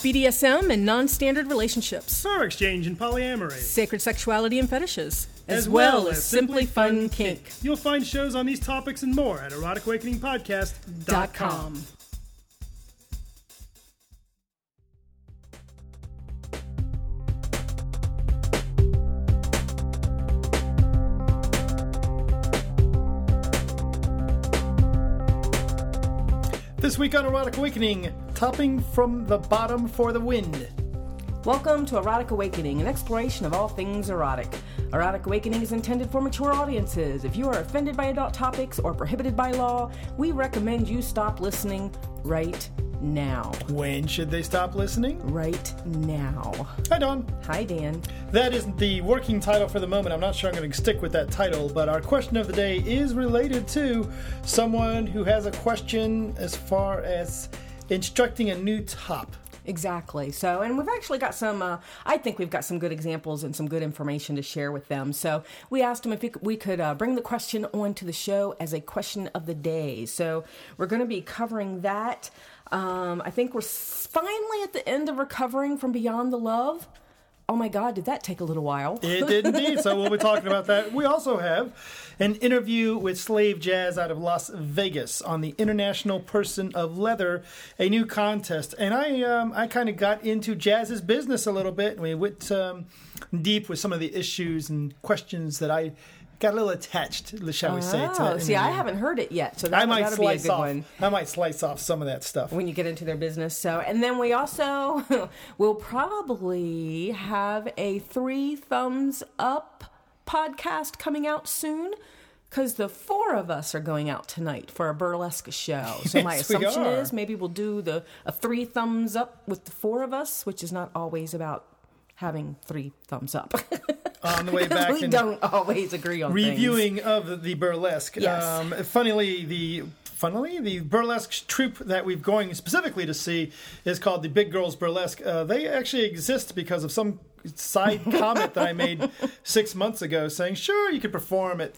BDSM and non-standard relationships, power exchange and polyamory, sacred sexuality and fetishes, as well as simply fun kink. You'll find shows on these topics and more at eroticawakeningpodcast.com. This week on Erotic Awakening, topping from the bottom for the wind. Welcome to Erotic Awakening, an exploration of all things erotic. Erotic Awakening is intended for mature audiences. If you are offended by adult topics or prohibited by law, we recommend you stop listening right now. When should they stop listening? Right now. Hi, Dawn. Hi, Dan. That isn't the working title for the moment. I'm not sure I'm going to stick with that title, but our question of the day is related to someone who has a question as far as instructing a new top. Exactly. So, and we've actually got some, I think we've got some good examples and some good information to share with them. So we asked them if we could bring the question onto the show as a question of the day. So we're going to be covering that. I think we're finally at the end of recovering from Beyond the Love. Oh my God, did that take a little while? It did indeed. So we'll be talking about that. We also have an interview with Slave Jazz out of Las Vegas on the International Person of Leather, a new contest. And I kind of got into Jazz's business a little bit. We went deep with some of the issues and questions that I got a little attached, shall we say. Oh, see, I haven't heard it yet, so that might be a good one. I might slice off some of that stuff. When you get into their business. So, and then we also will probably have a 3 thumbs up podcast coming out soon, because the 4 of us are going out tonight for a burlesque show. So my assumption is maybe we'll do a 3 thumbs up with the 4 of us, which is not always about having 3 thumbs up. On the way back. We don't always agree on reviewing things. Of the burlesque. Yes. Funnily, the burlesque troupe that we're going specifically to see is called the Big Girls Burlesque. They actually exist because of some side comment that I made 6 months ago saying, sure, you could perform at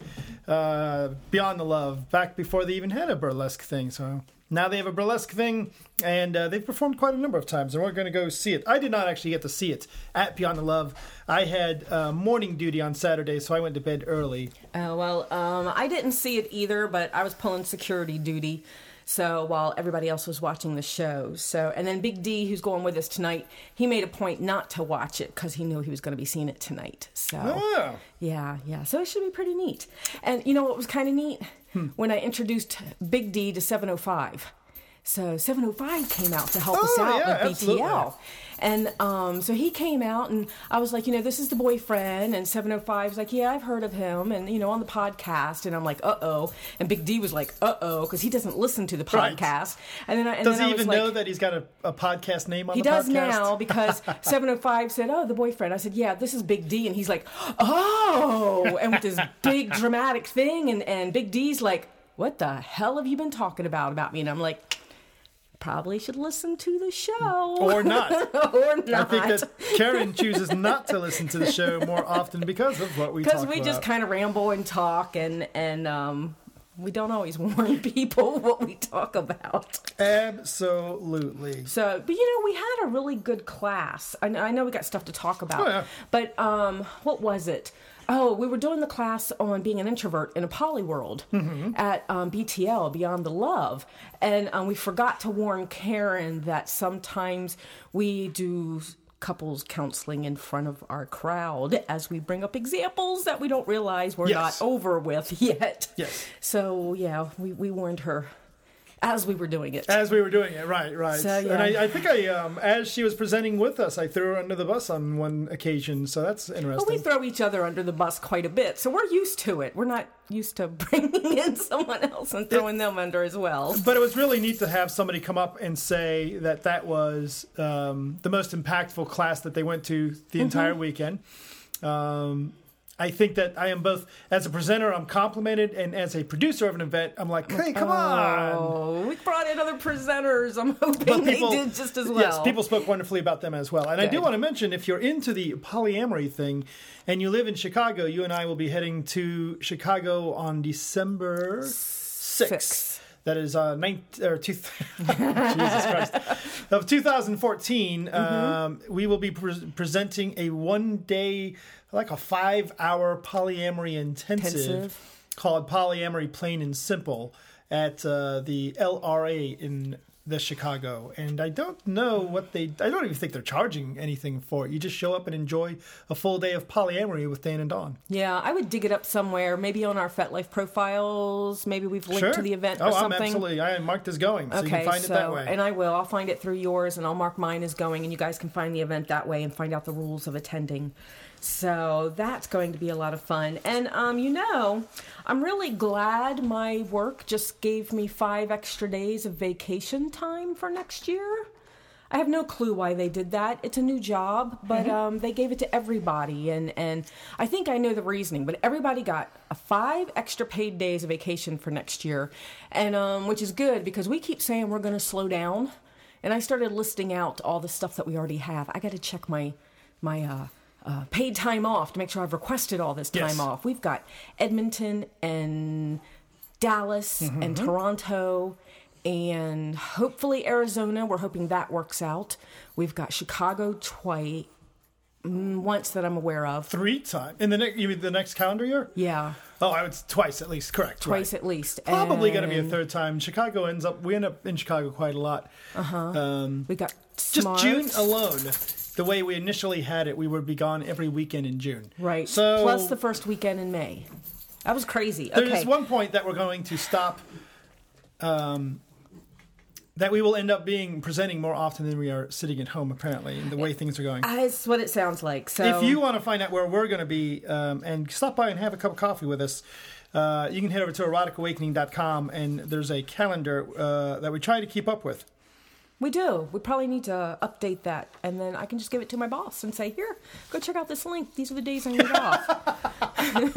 Beyond the Love, back before they even had a burlesque thing. So now they have a burlesque thing, and they've performed quite a number of times, and we're going to go see it. I did not actually get to see it at Beyond the Love. I had morning duty on Saturday, so I went to bed early. I didn't see it either, but I was pulling security duty, so while everybody else was watching the show. So, and then Big D, who's going with us tonight, he made a point not to watch it because he knew he was going to be seeing it tonight. So, oh. Yeah. So it should be pretty neat. And you know what was kind of neat? When I introduced Big D to 705. So 705 came out to help us out with BTL. Absolutely. And so he came out, and I was like, this is the boyfriend. And 705 was like, yeah, I've heard of him. And, on the podcast. And I'm like, uh-oh. And Big D was like, uh-oh, because he doesn't listen to the podcast. Right. And then Does he even know that he's got a podcast name on the podcast? He does now, because 705 said, oh, the boyfriend. I said, yeah, this is Big D. And he's like, oh. And with this big dramatic thing. And Big D's like, what the hell have you been talking about me? And I'm like, probably should listen to the show. Or not. I think that Karen chooses not to listen to the show more often because of what we talk about. Because we just kind of ramble and talk, and we don't always warn people what we talk about. Absolutely. So, but we had a really good class. I know we got stuff to talk about. Oh, yeah. But what was it? Oh, we were doing the class on being an introvert in a poly world at BTL, Beyond the Love. And we forgot to warn Karen that sometimes we do couples counseling in front of our crowd as we bring up examples that we don't realize we're not over with yet. Yes. So, yeah, we warned her. As we were doing it. Right. So, yeah. And I think as she was presenting with us, I threw her under the bus on one occasion, so that's interesting. Well, we throw each other under the bus quite a bit, so we're used to it. We're not used to bringing in someone else and throwing them under as well. But it was really neat to have somebody come up and say that was the most impactful class that they went to the entire weekend. I think that I am both, as a presenter, I'm complimented, and as a producer of an event, I'm like, hey, come on. Oh, we brought in other presenters. I'm hoping they did just as well. Yes, people spoke wonderfully about them as well. And good. I do want to mention, if you're into the polyamory thing and you live in Chicago, you and I will be heading to Chicago on December 6th. that is 2014. We will be presenting a one-day, like a 5-hour polyamory intensive called Polyamory Plain and Simple at the LRA in the Chicago. And I don't know what they... I don't even think they're charging anything for it. You just show up and enjoy a full day of polyamory with Dan and Dawn. Yeah, I would dig it up somewhere. Maybe on our FetLife profiles. Maybe we've linked to the event or something. Oh, absolutely. I am marked as going, so you can find it that way. And I will. I'll find it through yours, and I'll mark mine as going, and you guys can find the event that way and find out the rules of attending. So that's going to be a lot of fun. And, I'm really glad my work just gave me 5 extra days of vacation time for next year. I have no clue why they did that. It's a new job, but they gave it to everybody. And I think I know the reasoning, but everybody got 5 extra paid days of vacation for next year, and which is good because we keep saying we're going to slow down. And I started listing out all the stuff that we already have. I got to check my paid time off to make sure I've requested all this time off. We've got Edmonton and Dallas and Toronto and hopefully Arizona. We're hoping that works out. We've got Chicago once that I'm aware of. 3 times in the next calendar year? Yeah. Oh, it's twice at least, correct? Twice at least. Probably going to be a 3rd time. Chicago we end up in Chicago quite a lot. We got Smarts. Just June alone. The way we initially had it, we would be gone every weekend in June. Right. So plus the first weekend in May. That was crazy. There's one point that we're going to stop, that we will end up presenting more often than we are sitting at home, apparently, in the way things are going. That's what it sounds like. So if you want to find out where we're going to be and stop by and have a cup of coffee with us, you can head over to eroticawakening.com, and there's a calendar that we try to keep up with. We do. We probably need to update that, and then I can just give it to my boss and say, "Here, go check out this link. These are the days I need off." I'll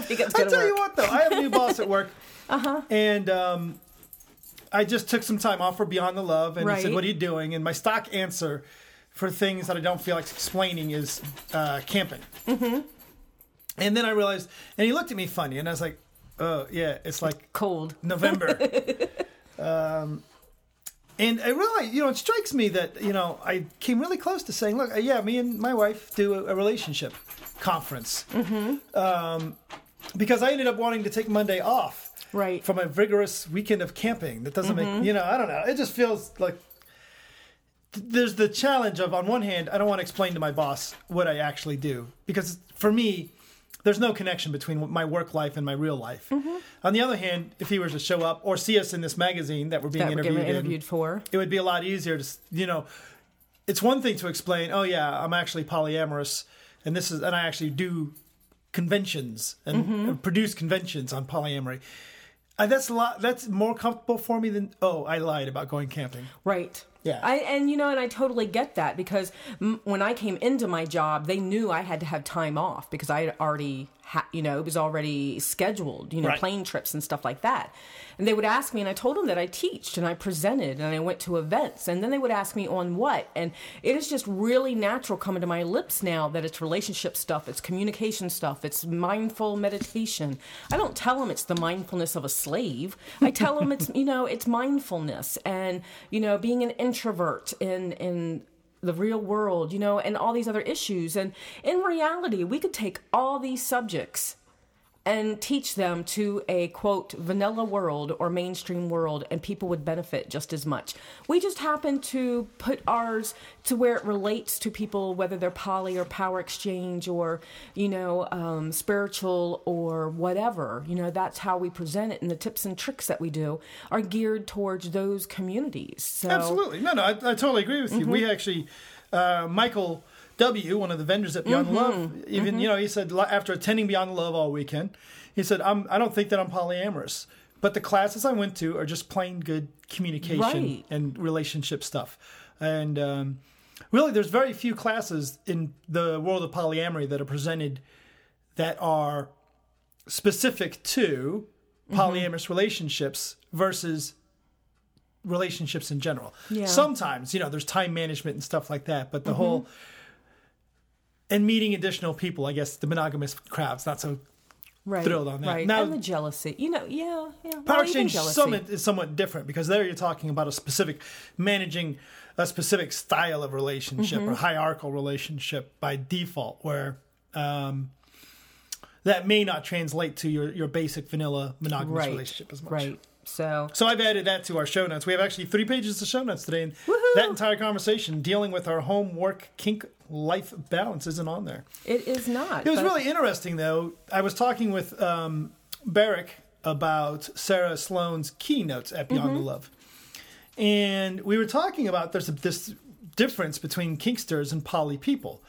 tell you what, though, I have a new boss at work, and I just took some time off for Beyond the Love, and he said, "What are you doing?" And my stock answer for things that I don't feel like explaining is camping. Mm-hmm. And then I realized, and he looked at me funny, and I was like, "Oh yeah, it's like cold November." And I really, it strikes me that, I came really close to saying, look, me and my wife do a relationship conference. Because I ended up wanting to take Monday off from a vigorous weekend of camping. That doesn't make, I don't know. It just feels like there's the challenge of, on one hand, I don't want to explain to my boss what I actually do. Because for me, there's no connection between my work life and my real life. On the other hand, if he were to show up or see us in this magazine that we're being interviewed for, it would be a lot easier to, it's one thing to explain, oh yeah, I'm actually polyamorous and and I actually do conventions and produce conventions on polyamory. That's more comfortable for me than, I lied about going camping. Right. Yeah. And I totally get that because when I came into my job, they knew I had to have time off because I had already, it was already scheduled, plane trips and stuff like that. And they would ask me, and I told them that I teached and I presented and I went to events. And then they would ask me on what. And it is just really natural coming to my lips now that it's relationship stuff, it's communication stuff, it's mindful meditation. I don't tell them it's the mindfulness of a slave. I tell them it's, it's mindfulness and, being an introvert in the real world, and all these other issues. And in reality, we could take all these subjects and teach them to a, quote, vanilla world or mainstream world, and people would benefit just as much. We just happen to put ours to where it relates to people, whether they're poly or power exchange or, spiritual or whatever. That's how we present it, and the tips and tricks that we do are geared towards those communities. So, absolutely. No, I totally agree with you. We actually, Michael W, one of the vendors at Beyond Love, even he said after attending Beyond Love all weekend, he said, I don't think that I'm polyamorous, but the classes I went to are just plain good communication and relationship stuff, and really there's very few classes in the world of polyamory that are presented that are specific to polyamorous relationships versus relationships in general. Yeah. Sometimes there's time management and stuff like that, but the whole and meeting additional people, I guess the monogamous crowd's not so right, thrilled on that. Right. Now, and the jealousy. You know, yeah. Power Exchange Summit is somewhat different because there you're talking about a specific managing a specific style of relationship or hierarchical relationship by default where that may not translate to your basic vanilla monogamous relationship as much. Right. So I've added that to our show notes. We have actually 3 pages of show notes today, and that entire conversation dealing with our home, work, kink, life balance isn't on there. It is not. It was really interesting, though. I was talking with Barrick about Sarah Sloan's keynotes at Beyond the Love, and we were talking about there's this difference between kinksters and poly people,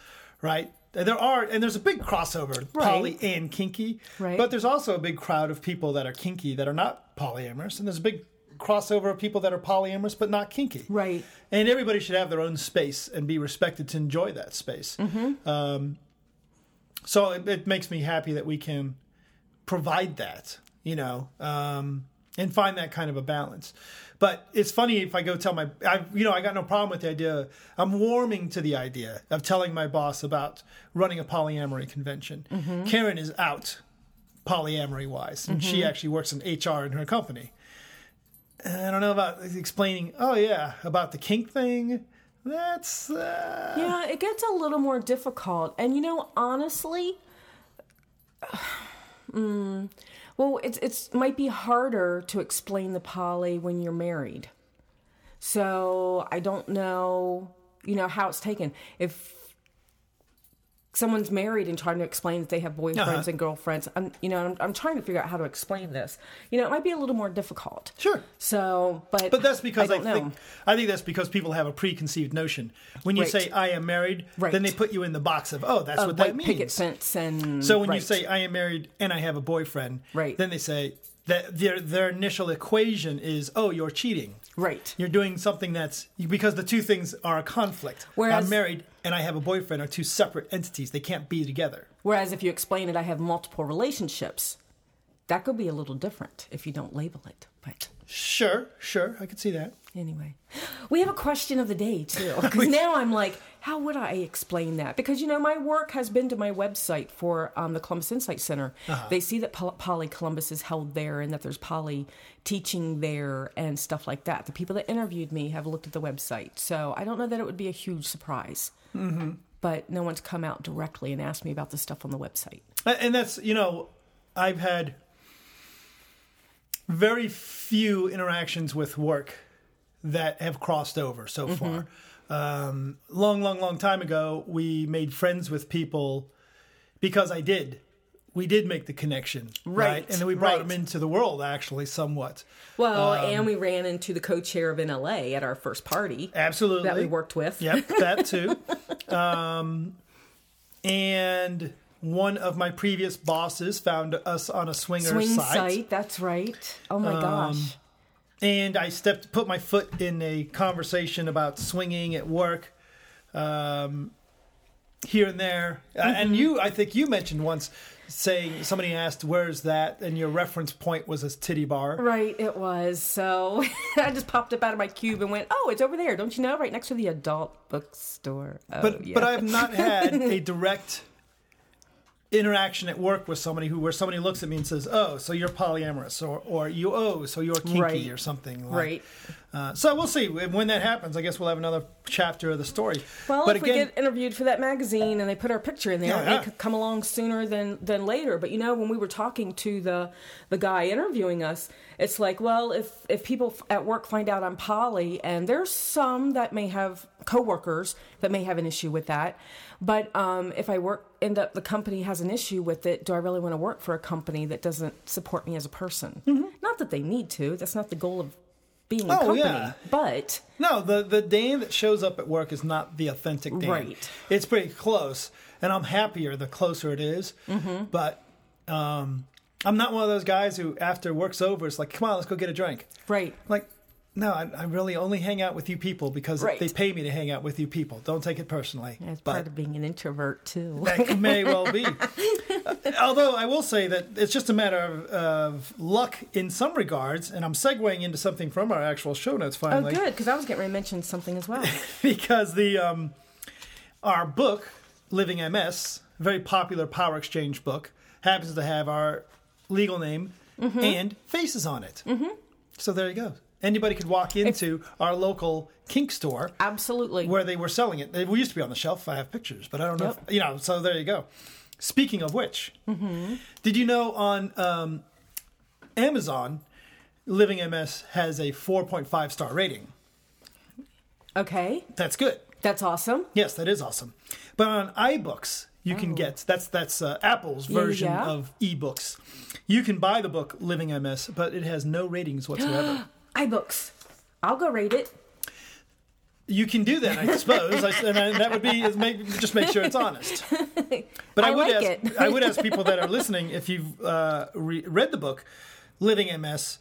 right? There's a big crossover, poly and kinky, but there's also a big crowd of people that are kinky that are not polyamorous, and there's a big crossover of people that are polyamorous but not kinky. Right. And everybody should have their own space and be respected to enjoy that space. So it makes me happy that we can provide that, you know, and find that kind of a balance. But it's funny if I go tell I got no problem with the idea. I'm warming to the idea of telling my boss about running a polyamory convention. Karen is out polyamory-wise, and she actually works in HR in her company. And I don't know about explaining, about the kink thing. That's... Yeah, it gets a little more difficult. And, you know, honestly... Well, it might be harder to explain the poly when you're married. So I don't know, you know, how it's taken. If someone's married and trying to explain that they have boyfriends and girlfriends, I'm trying to figure out how to explain this. You know, it might be a little more difficult. Sure. So, but that's because I think that's because people have a preconceived notion. When you say I am married, then they put you in the box of that's what that means. Picket fence and so when you say I am married and I have a boyfriend, then they say that their initial equation is you're cheating. Right. You're doing something that's because the two things are a conflict. Whereas I'm married and I have a boyfriend are two separate entities. They can't be together. Whereas if you explain it, I have multiple relationships. That could be a little different if you don't label it. But sure, I could see that. Anyway, we have a question of the day too. Because now I'm like, how would I explain that? Because you know, my work has been to my website for the Columbus Insight Center. They see that Poly Columbus is held there, and that there's poly teaching there and stuff like that. The people that interviewed me have looked at the website, so I don't know that it would be a huge surprise. But no one's come out directly and asked me about the stuff on the website. And that's, you know, I've had very few interactions with work that have crossed over so far. Long time ago, we made friends with people because we did make the connection. Right. And then we brought them into the world, actually, somewhat. Well, and we ran into the co-chair of NLA at our first party. Absolutely. That we worked with. Yep, that too. And... one of my previous bosses found us on a swing site. That's right. Oh my gosh! And I put my foot in a conversation about swinging at work, here and there. And I think you mentioned once saying somebody asked, "Where's that?" And your reference point was a titty bar. Right, it was. So I just popped up out of my cube and went, "Oh, it's over there! Don't you know? Right next to the adult bookstore." Oh, but I've not had a direct interaction at work with somebody where somebody looks at me and says, "Oh, so you're polyamorous," or you're kinky or something. So we'll see when that happens. I guess we'll have another chapter of the story. Well, but if we get interviewed for that magazine and they put our picture in there, it could come along sooner than later. But you know, when we were talking to the guy interviewing us, it's like, well, if people at work find out I'm poly, and there's some that may have coworkers that may have an issue with that, but if I the company has an issue with it, do I really want to work for a company that doesn't support me as a person? Not that they need to. That's not the goal of being a company, but... No, the Dan that shows up at work is not the authentic Dan. Right. It's pretty close, and I'm happier the closer it is, but I'm not one of those guys who, after work's over, is like, come on, let's go get a drink. Right. Like, no, I really only hang out with you people because they pay me to hang out with you people. Don't take it personally. That's part of being an introvert, too. That may well be. Although I will say that it's just a matter of luck in some regards, and I'm segueing into something from our actual show notes finally. Oh, good, because I was getting ready to mention something as well. Because our book, Living MS, very popular Power Exchange book happens to have our legal name mm-hmm. and faces on it. Mm-hmm. So there you go. Anybody could walk into our local kink store. Absolutely. Where they were selling it. They used to be on the shelf. I have pictures, but I don't know. Yep. If, you know, so there you go. Speaking of which, mm-hmm. did you know on Amazon, Living MS has a 4.5 star rating? Okay. That's good. That's awesome. Yes, that is awesome. But on iBooks, you can get, that's Apple's version of ebooks. You can buy the book Living MS, but it has no ratings whatsoever. iBooks. I'll go read it. You can do that, I suppose, and that would be just make sure it's honest. But I would ask people that are listening, if you've read the book Living MS,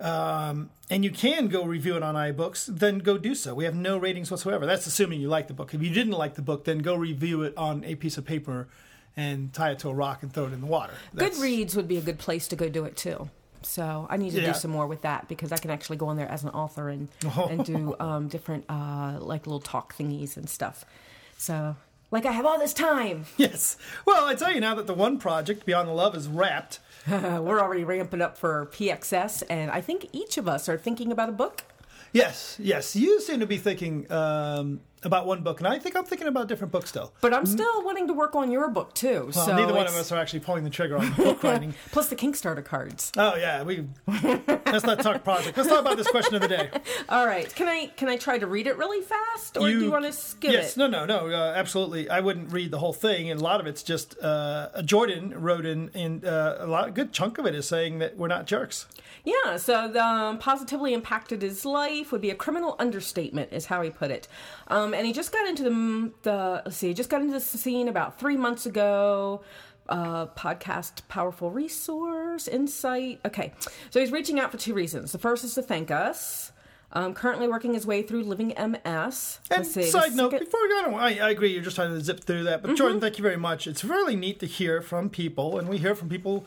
and you can go review it on iBooks, then go do so. We have no ratings whatsoever. That's assuming you like the book. If you didn't like the book, then go review it on a piece of paper and tie it to a rock and throw it in the water. Goodreads would be a good place to go do it too. So I need to do some more with that, because I can actually go on there as an author and do different like little talk thingies and stuff. So like I have all this time. Yes. Well, I tell you, now that the one project, Beyond the Love, is wrapped. We're already ramping up for PXS, and I think each of us are thinking about a book. Yes. You seem to be thinking about one book, and I think I'm thinking about different books still. But I'm still wanting to work on your book, too. Well, so neither one of us are actually pulling the trigger on the book writing. Plus the Kickstarter cards. Oh, yeah. Let's not talk project. Let's talk about this question of the day. All right. Can I try to read it really fast, or do you want to skip it? Yes. No. Absolutely. I wouldn't read the whole thing, and a lot of it's just Jordan wrote in, and a good chunk of it is saying that we're not jerks. Yeah. So the positively impacted his life would be a criminal understatement, is how he put it. And he just got into the scene about 3 months ago. Podcast, powerful resource, insight. Okay, so he's reaching out for two reasons. The first is to thank us. Currently working his way through Living MS. And side note, before we go on, I agree, you're just trying to zip through that. But Jordan, mm-hmm. thank you very much. It's really neat to hear from people, and we hear from people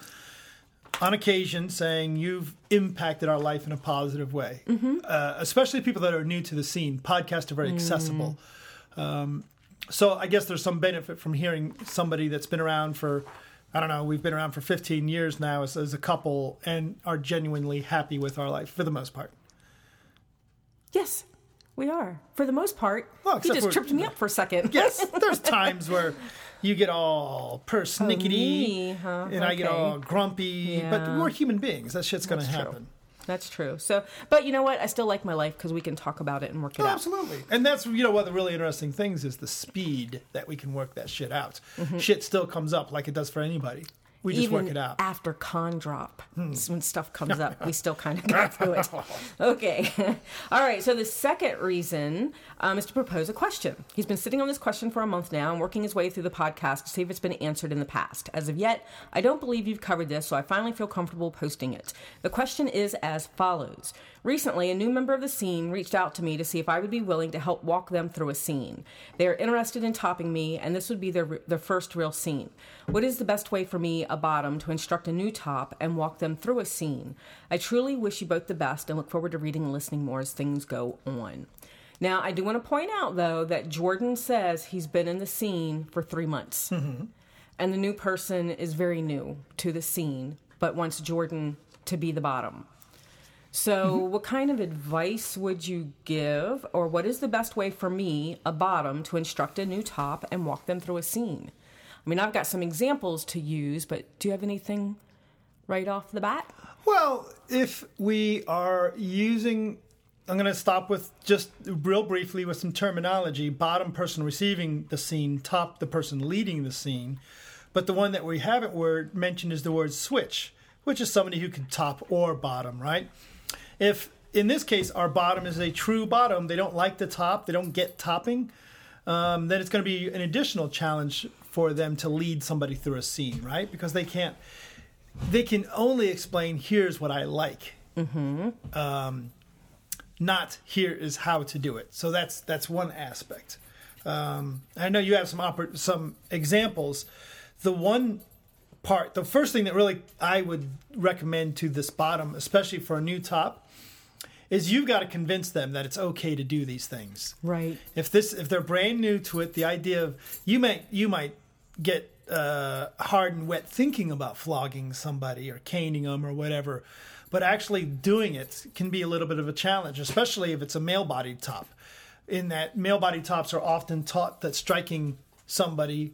on occasion saying you've impacted our life in a positive way, mm-hmm. Especially people that are new to the scene. Podcasts are very accessible. So I guess there's some benefit from hearing somebody that's been around for, I don't know, we've been around for 15 years now as a couple and are genuinely happy with our life for the most part. Yes, we are. For the most part. Well, you just tripped me up for a second. Yes, there's times where you get all persnickety, and I get all grumpy, but we're human beings. That shit's going to happen. That's true. So, but you know what? I still like my life because we can talk about it and work it out. Absolutely. And that's, one of the really interesting things is the speed that we can work that shit out. Mm-hmm. Shit still comes up like it does for anybody. We just work it out. Even after con drop, when stuff comes up, we still kind of go through it. Okay. All right. So the second reason is to propose a question. He's been sitting on this question for a month now and working his way through the podcast to see if it's been answered in the past. As of yet, I don't believe you've covered this, so I finally feel comfortable posting it. The question is as follows. Recently, a new member of the scene reached out to me to see if I would be willing to help walk them through a scene. They are interested in topping me, and this would be their first real scene. What is the best way for me, a bottom, to instruct a new top and walk them through a scene? I truly wish you both the best and look forward to reading and listening more as things go on. Now, I do want to point out, though, that Jordan says he's been in the scene for 3 months. Mm-hmm. And the new person is very new to the scene, but wants Jordan to be the bottom. So what kind of advice would you give, or what is the best way for me, a bottom, to instruct a new top and walk them through a scene? I mean, I've got some examples to use, but do you have anything right off the bat? Well, if we are using, I'm going to stop with just real briefly with some terminology, bottom person receiving the scene, top the person leading the scene. But the one that we haven't mentioned is the word switch, which is somebody who can top or bottom, right? If, in this case, our bottom is a true bottom, they don't like the top, they don't get topping, then it's going to be an additional challenge for them to lead somebody through a scene, right? Because they can only explain, here's what I like, not here is how to do it. So that's one aspect. I know you have some examples. The one part, the first thing that really I would recommend to this bottom, especially for a new top, is you've got to convince them that it's okay to do these things. Right. If they're brand new to it, the idea of you might get hard and wet thinking about flogging somebody or caning them or whatever, but actually doing it can be a little bit of a challenge, especially if it's a male-bodied top, in that male-bodied tops are often taught that striking somebody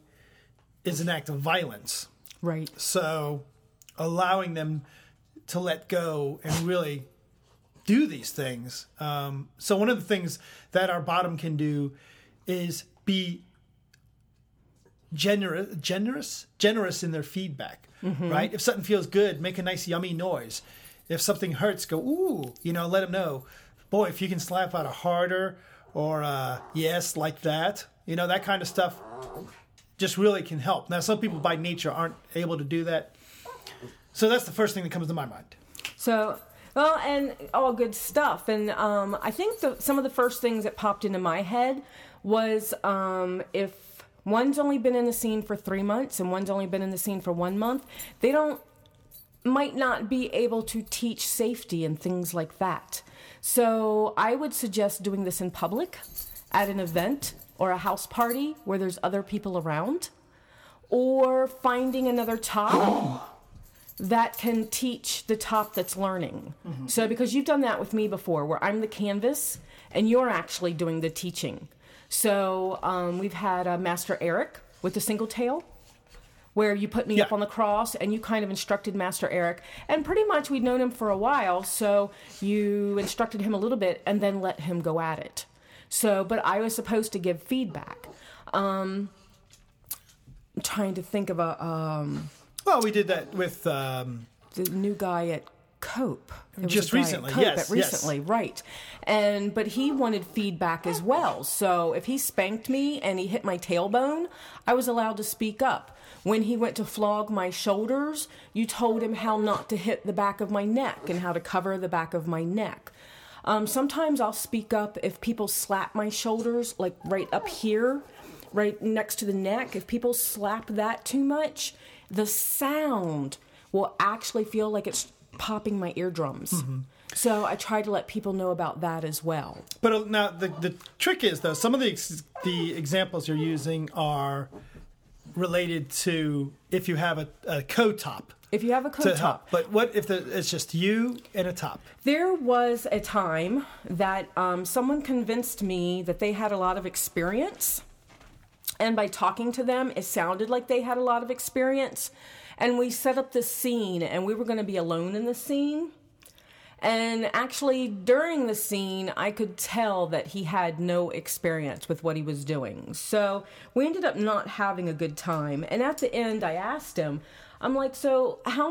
is an act of violence. Right. So allowing them to let go and really do these things. So one of the things that our bottom can do is be generous in their feedback, mm-hmm. right? If something feels good, make a nice yummy noise. If something hurts, go, ooh, let them know. Boy, if you can slap out a harder or a yes like that, that kind of stuff just really can help. Now, some people by nature aren't able to do that. So that's the first thing that comes to my mind. So... well, and all good stuff. And I think some of the first things that popped into my head was if one's only been in the scene for 3 months and one's only been in the scene for 1 month, they might not be able to teach safety and things like that. So I would suggest doing this in public, at an event or a house party where there's other people around, or finding another top that can teach the top that's learning. Mm-hmm. So because you've done that with me before, where I'm the canvas and you're actually doing the teaching. So we've had Master Eric with the single tail, where you put me up on the cross and you kind of instructed Master Eric. And pretty much we'd known him for a while, so you instructed him a little bit and then let him go at it. So, but I was supposed to give feedback. I'm trying to think of a... well, we did that with... the new guy at Cope. Just recently, yes. Right. But he wanted feedback as well. So if he spanked me and he hit my tailbone, I was allowed to speak up. When he went to flog my shoulders, you told him how not to hit the back of my neck and how to cover the back of my neck. Sometimes I'll speak up if people slap my shoulders, like right up here, right next to the neck. If people slap that too much... the sound will actually feel like it's popping my eardrums. Mm-hmm. So I try to let people know about that as well. But now the trick is, though, some of the examples you're using are related to if you have a co-top. If you have a co-top. But what if it's just you and a top? There was a time that someone convinced me that they had a lot of experience. And by talking to them, it sounded like they had a lot of experience. And we set up this scene, and we were going to be alone in the scene. And actually, during the scene, I could tell that he had no experience with what he was doing. So we ended up not having a good time. And at the end, I asked him, I'm like, so how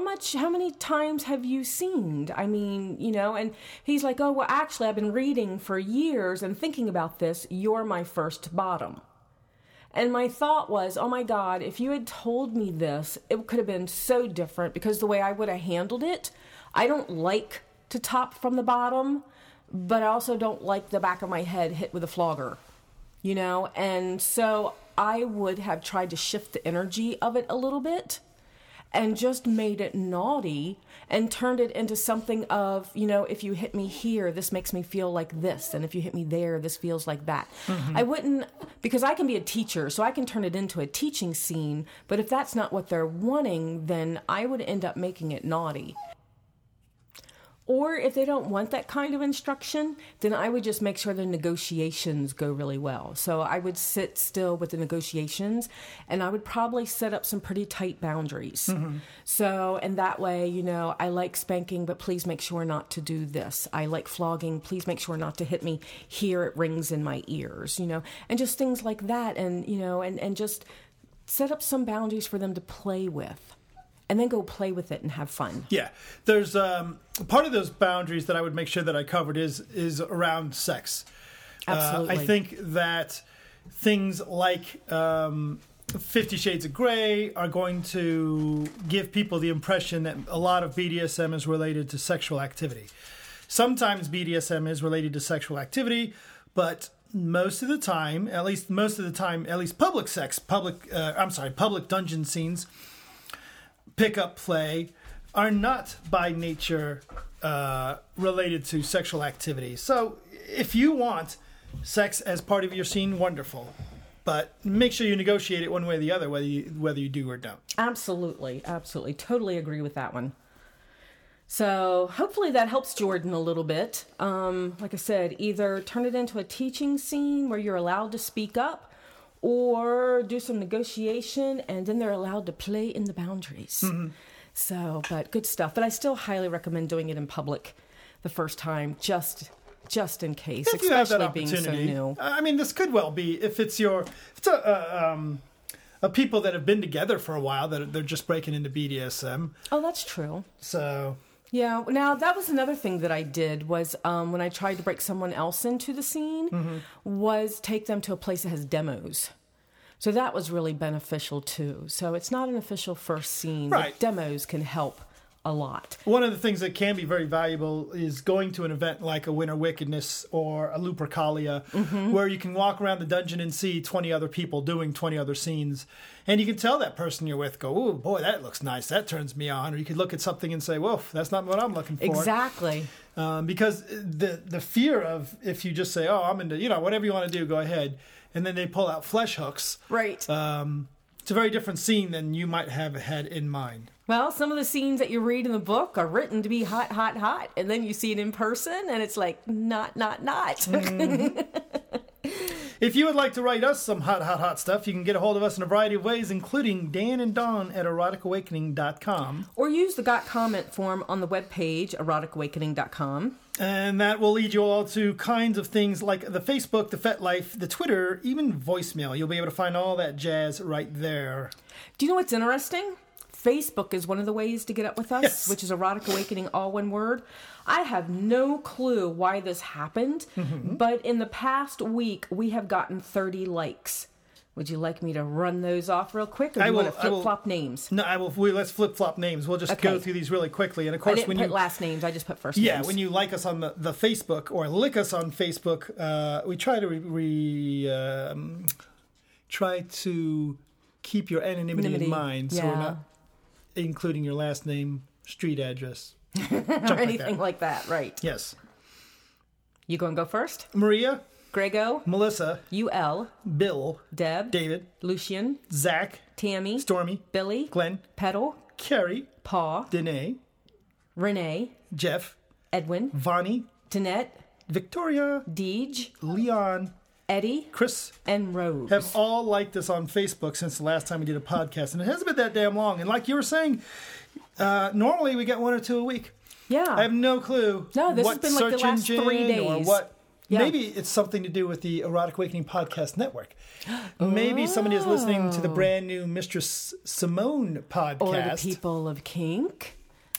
many times have you seen? I mean, and he's like, oh, well, actually, I've been reading for years and thinking about this. You're my first bottom. And my thought was, oh my God, if you had told me this, it could have been so different, because the way I would have handled it, I don't like to top from the bottom, but I also don't like the back of my head hit with a flogger, And so I would have tried to shift the energy of it a little bit and just made it naughty and turned it into something of, if you hit me here, this makes me feel like this. And if you hit me there, this feels like that. Mm-hmm. I wouldn't, because I can be a teacher, so I can turn it into a teaching scene. But if that's not what they're wanting, then I would end up making it naughty. Or if they don't want that kind of instruction, then I would just make sure the negotiations go really well. So I would sit still with the negotiations, and I would probably set up some pretty tight boundaries. Mm-hmm. So, and that way, I like spanking, but please make sure not to do this. I like flogging. Please make sure not to hit me here. It rings in my ears, and just things like that. And, and just set up some boundaries for them to play with. And then go play with it and have fun. Yeah. There's part of those boundaries that I would make sure that I covered is around sex. Absolutely. I think that things like 50 Shades of Grey are going to give people the impression that a lot of BDSM is related to sexual activity. Sometimes BDSM is related to sexual activity, but most of the time, at least public dungeon scenes, pick-up play, are not by nature related to sexual activity. So if you want sex as part of your scene, wonderful. But make sure you negotiate it one way or the other, whether you do or don't. Absolutely. Absolutely. Totally agree with that one. So hopefully that helps Jordan a little bit. Like I said, either turn it into a teaching scene where you're allowed to speak up, or do some negotiation, and then they're allowed to play in the boundaries. Mm-hmm. So, but good stuff. But I still highly recommend doing it in public the first time, just in case, if you especially have that opportunity. Being so new. I mean, this could well be if it's a people that have been together for a while that they're just breaking into BDSM. Oh, that's true. So. Yeah. Now, that was another thing that I did was when I tried to break someone else into the scene, mm-hmm. was take them to a place that has demos. So that was really beneficial, too. So it's not an official first scene. Right. But demos can help a lot. One of the things that can be very valuable is going to an event like a Winter Wickedness or a Lupercalia, mm-hmm. where you can walk around the dungeon and see 20 other people doing 20 other scenes. And you can tell that person you're with, go, oh, boy, that looks nice. That turns me on. Or you could look at something and say, whoa, that's not what I'm looking for. Exactly. Because the fear of if you just say, oh, I'm into, whatever you want to do, go ahead. And then they pull out flesh hooks. Right. It's a very different scene than you might have had in mind. Well, some of the scenes that you read in the book are written to be hot, hot, hot. And then you see it in person, and it's like, not, not, not. Mm-hmm. If you would like to write us some hot, hot, hot stuff, you can get a hold of us in a variety of ways, including Dan and Dawn at eroticawakening.com. Or use the Got Comment form on the webpage, eroticawakening.com. And that will lead you all to kinds of things like the Facebook, the FetLife, the Twitter, even voicemail. You'll be able to find all that jazz right there. Do you know what's interesting? Facebook is one of the ways to get up with us, yes. which is Erotic Awakening, all one word. I have no clue why this happened, mm-hmm. but in the past week, we have gotten 30 likes. Would you like me to run those off real quick, or do you want to flip-flop names? No, I will. Let's flip-flop names. We'll just go through these really quickly. And of course, I didn't put last names. I just put first names. Yeah, when you like us on the Facebook or lick us on Facebook, we try to keep your anonymity in mind, so we're not including your last name, street address, or anything like that. Right. Yes. You going to go first? Maria. Grego. Melissa. UL. Bill. Deb. David. Lucian. Zach. Tammy. Stormy. Billy. Glenn. Petal. Carrie. Paw. Danae. Renee. Jeff. Edwin. Vonnie. Danette. Victoria. Deej. Leon. Eddie, Chris, and Rose have all liked us on Facebook since the last time we did a podcast, and it hasn't been that damn long. And like you were saying, normally we get one or two a week. Yeah, I have no clue. No, this has been like the last 3 days. Or what? Yeah. Maybe it's something to do with the Erotic Awakening Podcast Network. Maybe somebody is listening to the brand new Mistress Simone podcast, or the People of Kink.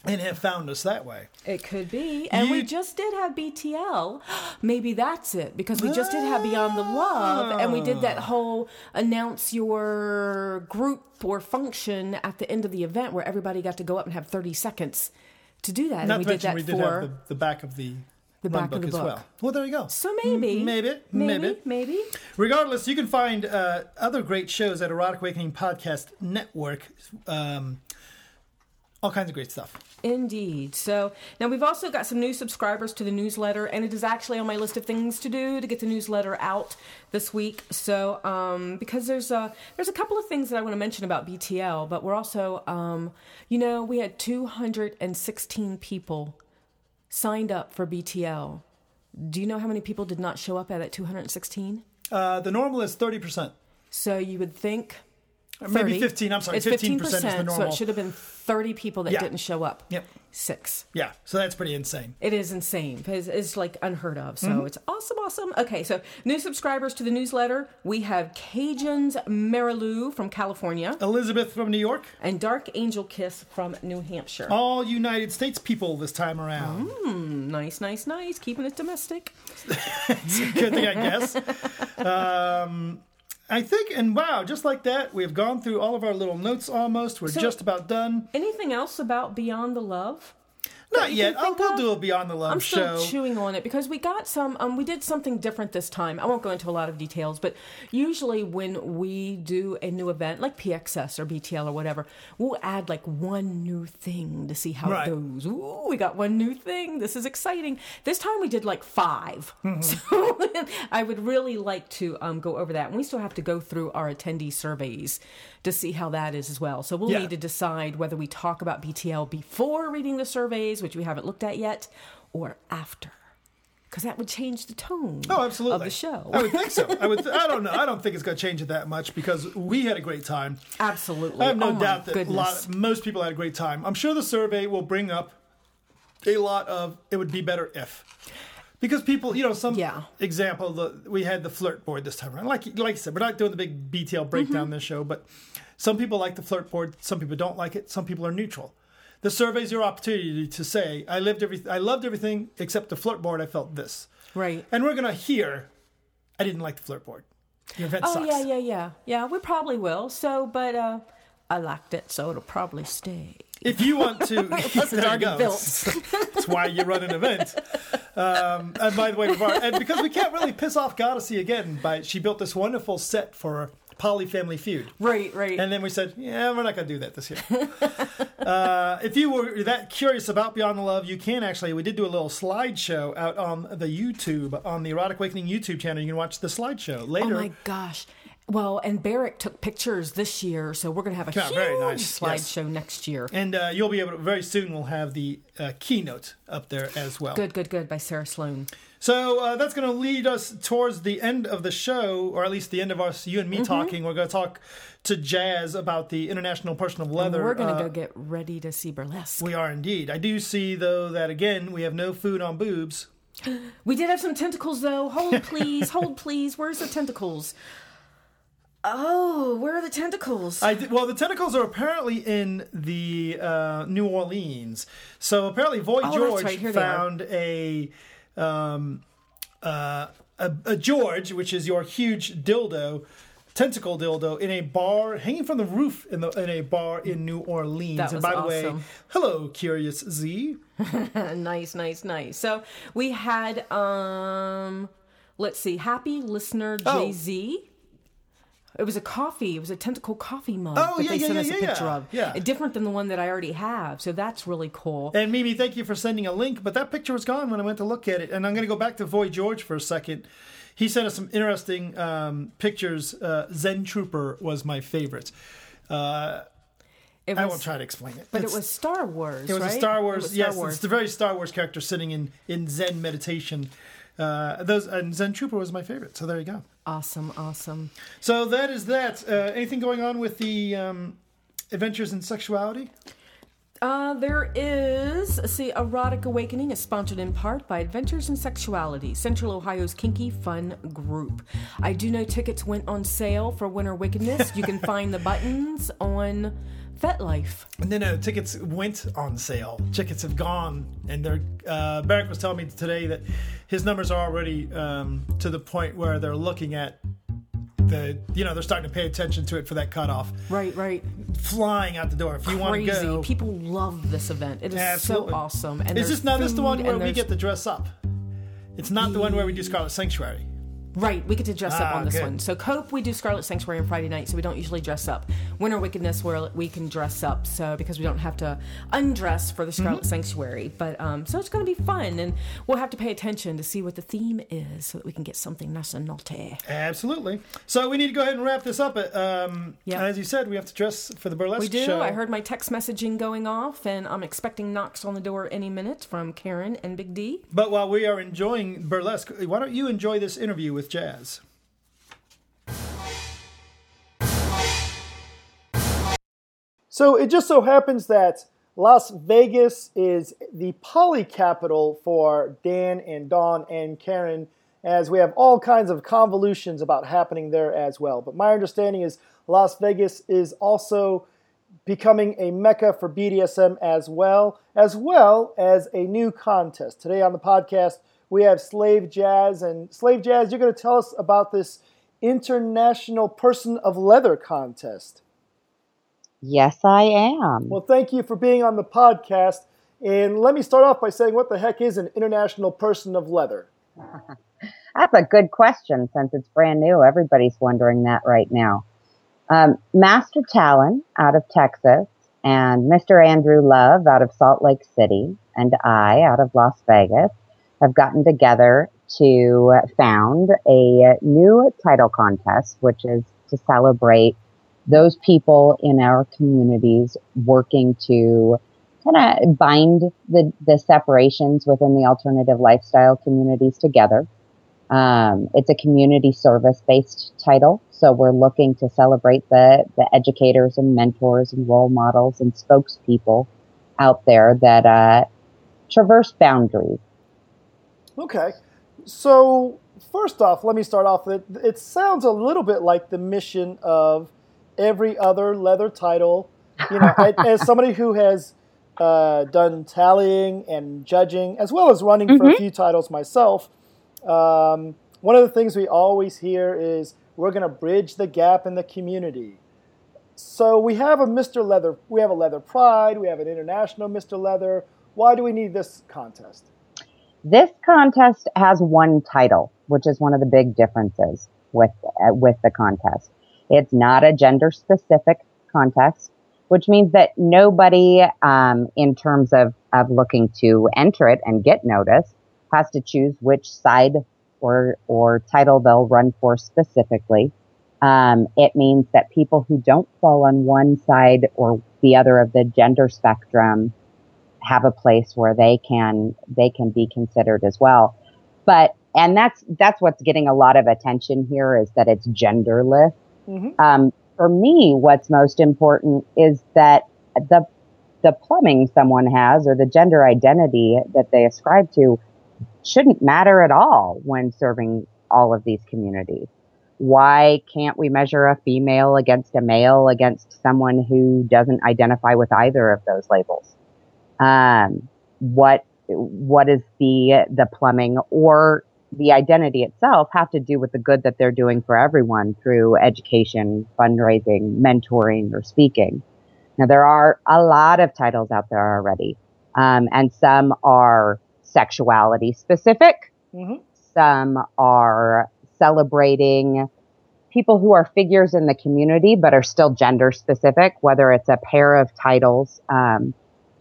And have found us that way. It could be. And we just did have BTL. Maybe that's it. Because we just did have Beyond the Love. And we did that whole announce your group or function at the end of the event where everybody got to go up and have 30 seconds to do that. Not and we did that we did for have the back of the back book of the as book. Well. Well, there you go. So maybe. Regardless, you can find other great shows at Erotic Awakening Podcast Network. All kinds of great stuff. Indeed. So now we've also got some new subscribers to the newsletter, and it is actually on my list of things to do to get the newsletter out this week. So because there's a couple of things that I want to mention about BTL, but we're also, we had 216 people signed up for BTL. Do you know how many people did not show up at 216? The normal is 30%. So you would think... 30. Maybe 15. I'm sorry, it's 15% is the normal. So it should have been 30 people that didn't show up. Yep. 6. Yeah. So that's pretty insane. It is insane. It's like unheard of. So It's awesome. Okay. So new subscribers to the newsletter. We have Cajun's Marilou from California. Elizabeth from New York. And Dark Angel Kiss from New Hampshire. All United States people this time around. Nice. Keeping it domestic. It's a good thing, I guess. I think, and wow, just like that, we've gone through all of our little notes almost. We're just about done. Anything else about Beyond the Love? Not yet. We'll do a Beyond the Love show. I'm still chewing on it because we got some, we did something different this time. I won't go into a lot of details, but usually when we do a new event, like PXS or BTL or whatever, we'll add like one new thing to see how it goes. Ooh, we got one new thing. This is exciting. This time we did like 5. Mm-hmm. So I would really like to go over that. And we still have to go through our attendee surveys to see how that is as well. So we'll need to decide whether we talk about BTL before reading the surveys, which we haven't looked at yet, or after, because that would change the tone of the show. I would think so. I don't know. I don't think it's going to change it that much because we had a great time. Absolutely. I have no doubt that most people had a great time. I'm sure the survey will bring up a lot of it would be better if. Because people, example, we had the flirt board this time around. Like I said, we're not doing the big BTL breakdown this show, but some people like the flirt board. Some people don't like it. Some people are neutral. The survey's your opportunity to say, I loved everything except the flirt board. I felt this. Right. And we're going to hear, I didn't like the flirt board. Your event sucks. Yeah. Yeah, we probably will. So, but I liked it, so it'll probably stay. If you want to, there goes. That's why you run an event. And by the way, because we can't really piss off Goddessy again, she built this wonderful set for Poly Family Feud. Right. And then we said, we're not going to do that this year. If you were that curious about Beyond the Love, you can actually, we did do a little slideshow out on the YouTube, on the Erotic Awakening YouTube channel. You can watch the slideshow later. Oh my gosh. Well, and Barrick took pictures this year, so we're going to have a huge slideshow next year. And you'll be able to, very soon we'll have the keynote up there as well. Good, by Sarah Sloan. So that's going to lead us towards the end of the show, or at least the end of us, you and me talking. We're going to talk to Jazz about the International Person of Leather. And we're going to go get ready to see burlesque. We are indeed. I do see, though, that again, we have no food on boobs. We did have some tentacles, though. Hold, please. Where's the tentacles? Oh, where are the tentacles? The tentacles are apparently in the New Orleans. So apparently, George found a George, which is your huge dildo, tentacle dildo, in a bar hanging from the roof in a bar in New Orleans. That was awesome. The way, hello, Curious Z. Nice. So we had happy listener Jay Z. It was a coffee. It was a tentacle coffee mug that they sent us a picture of. Yeah. Different than the one that I already have. So that's really cool. And Mimi, thank you for sending a link, but that picture was gone when I went to look at it. And I'm going to go back to Void George for a second. He sent us some interesting pictures. Zen Trooper was my favorite. I won't try to explain it. But it was Star Wars, It was Star Wars. It's the very Star Wars character sitting in Zen meditation. And Zen Trooper was my favorite. So there you go. Awesome. So that is that. Anything going on with the Adventures in Sexuality? There is, Erotic Awakening is sponsored in part by Adventures in Sexuality, Central Ohio's kinky fun group. I do know tickets went on sale for Winter Wickedness. You can find the buttons on FetLife. No, tickets went on sale. Tickets have gone, and they're. Barrick was telling me today that his numbers are already to the point where they're looking at they're starting to pay attention to it for that cutoff. Right. Flying out the door. If you want to go. People love this event. It is so awesome. And it's just not the one where we get to dress up. It's not the one where we do Scarlet Sanctuary. Right, we get to dress up on this one. So Cope, we do Scarlet Sanctuary on Friday night, so we don't usually dress up. Winter Wickedness, where we can dress up, because we don't have to undress for the Scarlet Sanctuary. But so it's going to be fun, and we'll have to pay attention to see what the theme is, so that we can get something nice and naughty. Absolutely. So we need to go ahead and wrap this up. As you said, we have to dress for the burlesque show. We do. Show. I heard my text messaging going off, and I'm expecting knocks on the door any minute from Karen and Big D. But while we are enjoying burlesque, why don't you enjoy this interview with Jazz. So it just so happens that Las Vegas is the poly capital for Dan and Dawn and Karen, as we have all kinds of convolutions about happening there as well. But my understanding is Las Vegas is also becoming a mecca for BDSM as well as a new contest. Today on the podcast, we have Slave Jazz, and Slave Jazz, you're going to tell us about this International Person of Leather contest. Yes, I am. Well, thank you for being on the podcast, And let me start off by saying, what the heck is an International Person of Leather? That's a good question, since it's brand new. Everybody's wondering that right now. Master Talon out of Texas, and Mr. Andrew Love out of Salt Lake City, and I out of Las Vegas have gotten together to found a new title contest, which is to celebrate those people in our communities working to kind of bind the separations within the alternative lifestyle communities together. It's a community service-based title, so we're looking to celebrate the educators and mentors and role models and spokespeople out there that traverse boundaries. Okay. So first off, let me start off. It sounds a little bit like the mission of every other leather title. You know, as somebody who has done tallying and judging, as well as running for a few titles myself, one of the things we always hear is we're going to bridge the gap in the community. So we have a Mr. Leather, we have a Leather Pride, we have an International Mr. Leather. Why do we need this contest? This contest has one title, which is one of the big differences with the contest. It's not a gender-specific contest, which means that nobody, in terms of looking to enter it and get noticed, has to choose which side or title they'll run for specifically. It means that people who don't fall on one side or the other of the gender spectrum have a place where they can be considered as well. But, and that's what's getting a lot of attention here, is that it's genderless. Mm-hmm. For me, what's most important is that the plumbing someone has or the gender identity that they ascribe to shouldn't matter at all when serving all of these communities. Why can't we measure a female against a male against someone who doesn't identify with either of those labels? What is the plumbing or the identity itself have to do with the good that they're doing for everyone through education, fundraising, mentoring, or speaking? Now, there are a lot of titles out there already, and some are sexuality specific. Mm-hmm. Some are celebrating people who are figures in the community but are still gender specific, whether it's a pair of titles.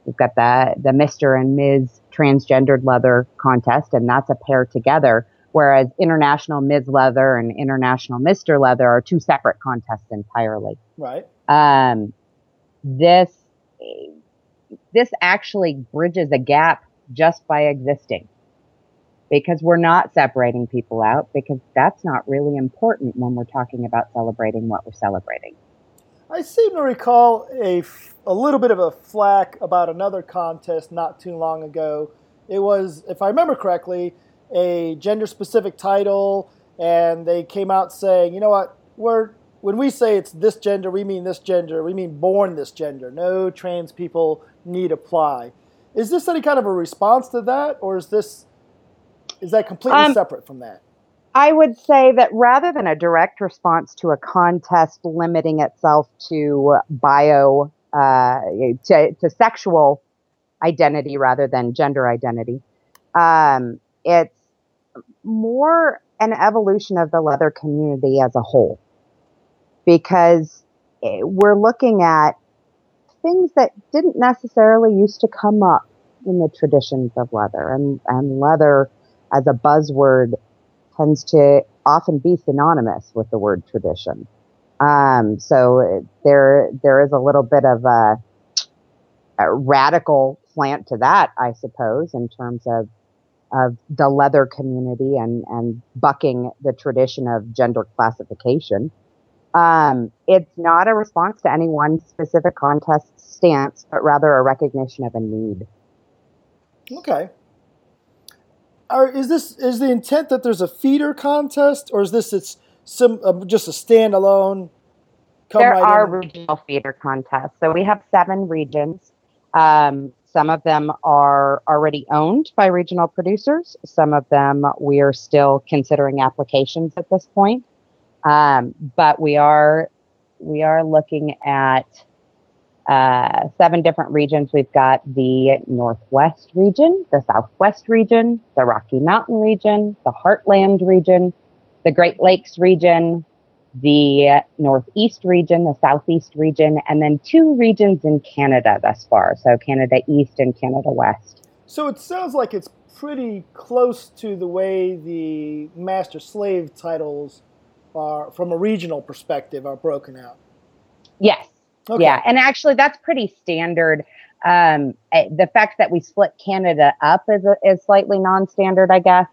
We've got the Mr. and Ms. Transgendered Leather contest, and that's a pair together, whereas International Ms. Leather and International Mr. Leather are two separate contests entirely. Right. This actually bridges a gap just by existing, because we're not separating people out, because that's not really important when we're talking about celebrating what we're celebrating. I seem to recall a little bit of a flack about another contest not too long ago. It was, if I remember correctly, a gender-specific title, and they came out saying, you know what, when we say it's this gender, we mean this gender, we mean born this gender. No trans people need apply. Is this any kind of a response to that, or is that completely separate from that? I would say that rather than a direct response to a contest limiting itself to to sexual identity rather than gender identity, it's more an evolution of the leather community as a whole, because we're looking at things that didn't necessarily used to come up in the traditions of leather, and leather as a buzzword tends to often be synonymous with the word tradition. So there is a little bit of a radical slant to that, I suppose, in terms of the leather community and bucking the tradition of gender classification. It's not a response to any one specific contest stance, but rather a recognition of a need. Okay. Is the intent that there's a feeder contest, or is this just a standalone? There are regional feeder contests. So we have 7 regions. Some of them are already owned by regional producers. Some of them we are still considering applications at this point. But we are looking at 7 different regions. We've got the Northwest region, the Southwest region, the Rocky Mountain region, the Heartland region, the Great Lakes region, the Northeast region, the Southeast region, and then 2 regions in Canada thus far. So Canada East and Canada West. So it sounds like it's pretty close to the way the master slave titles are, from a regional perspective, are broken out. Yes. Okay. Yeah. And actually that's pretty standard. The fact that we split Canada up is slightly non-standard, I guess,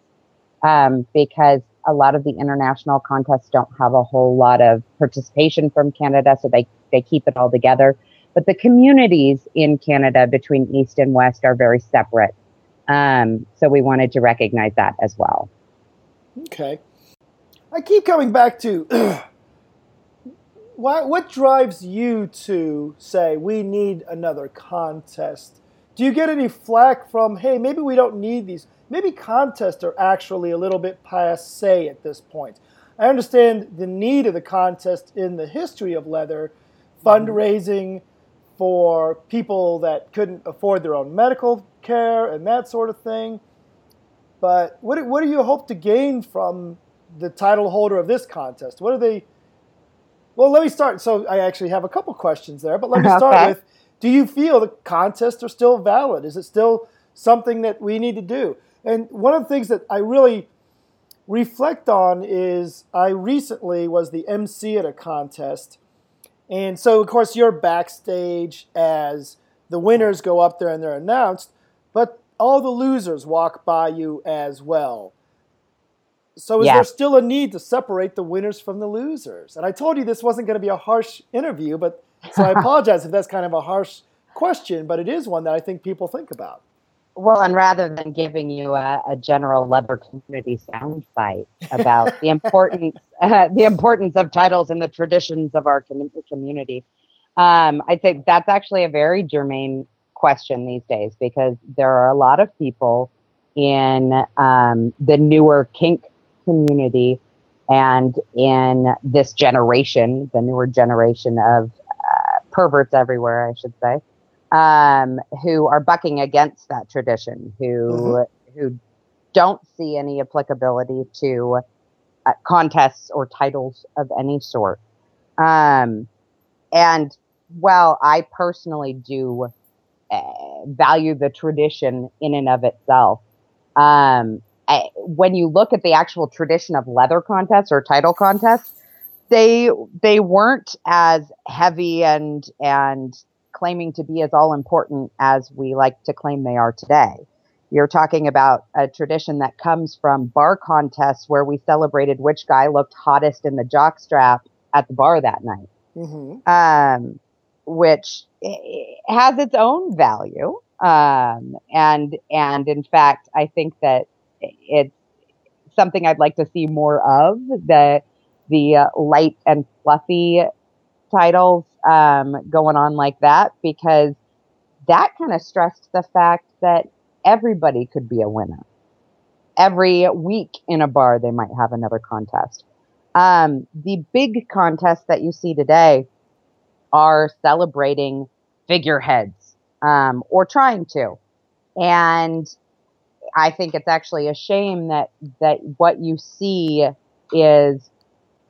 because a lot of the international contests don't have a whole lot of participation from Canada, so they keep it all together. But the communities in Canada between East and West are very separate. So we wanted to recognize that as well. Okay. I keep coming back to what drives you to say we need another contest? Do you get any flack from, hey, maybe we don't need these? Maybe contests are actually a little bit passé at this point. I understand the need of the contest in the history of leather, fundraising for people that couldn't afford their own medical care and that sort of thing. But what do you hope to gain from the title holder of this contest? What are they? Well, let me start. So I actually have a couple questions there, but let me start with, do you feel the contests are still valid? Is it still something that we need to do? And one of the things that I really reflect on is I recently was the MC at a contest. And so, of course, you're backstage as the winners go up there and they're announced, but all the losers walk by you as well. So is there still a need to separate the winners from the losers? And I told you this wasn't going to be a harsh interview, but so I apologize if that's kind of a harsh question, but it is one that I think people think about. Well, and rather than giving you a general leather community soundbite about the importance of titles and the traditions of our community, I think that's actually a very germane question these days, because there are a lot of people in the newer kink community and in this generation, the newer generation of perverts everywhere, I should say, who are bucking against that tradition, who don't see any applicability to contests or titles of any sort. And while I personally do value the tradition in and of itself, when you look at the actual tradition of leather contests or title contests, they weren't as heavy and claiming to be as all-important as we like to claim they are today. You're talking about a tradition that comes from bar contests where we celebrated which guy looked hottest in the jockstrap at the bar that night, which has its own value. And in fact, I think that it's something I'd like to see more of, the light and fluffy titles going on like that, because that kind of stressed the fact that everybody could be a winner. Every week in a bar, they might have another contest. The big contests that you see today are celebrating figureheads, or trying to. And I think it's actually a shame that what you see is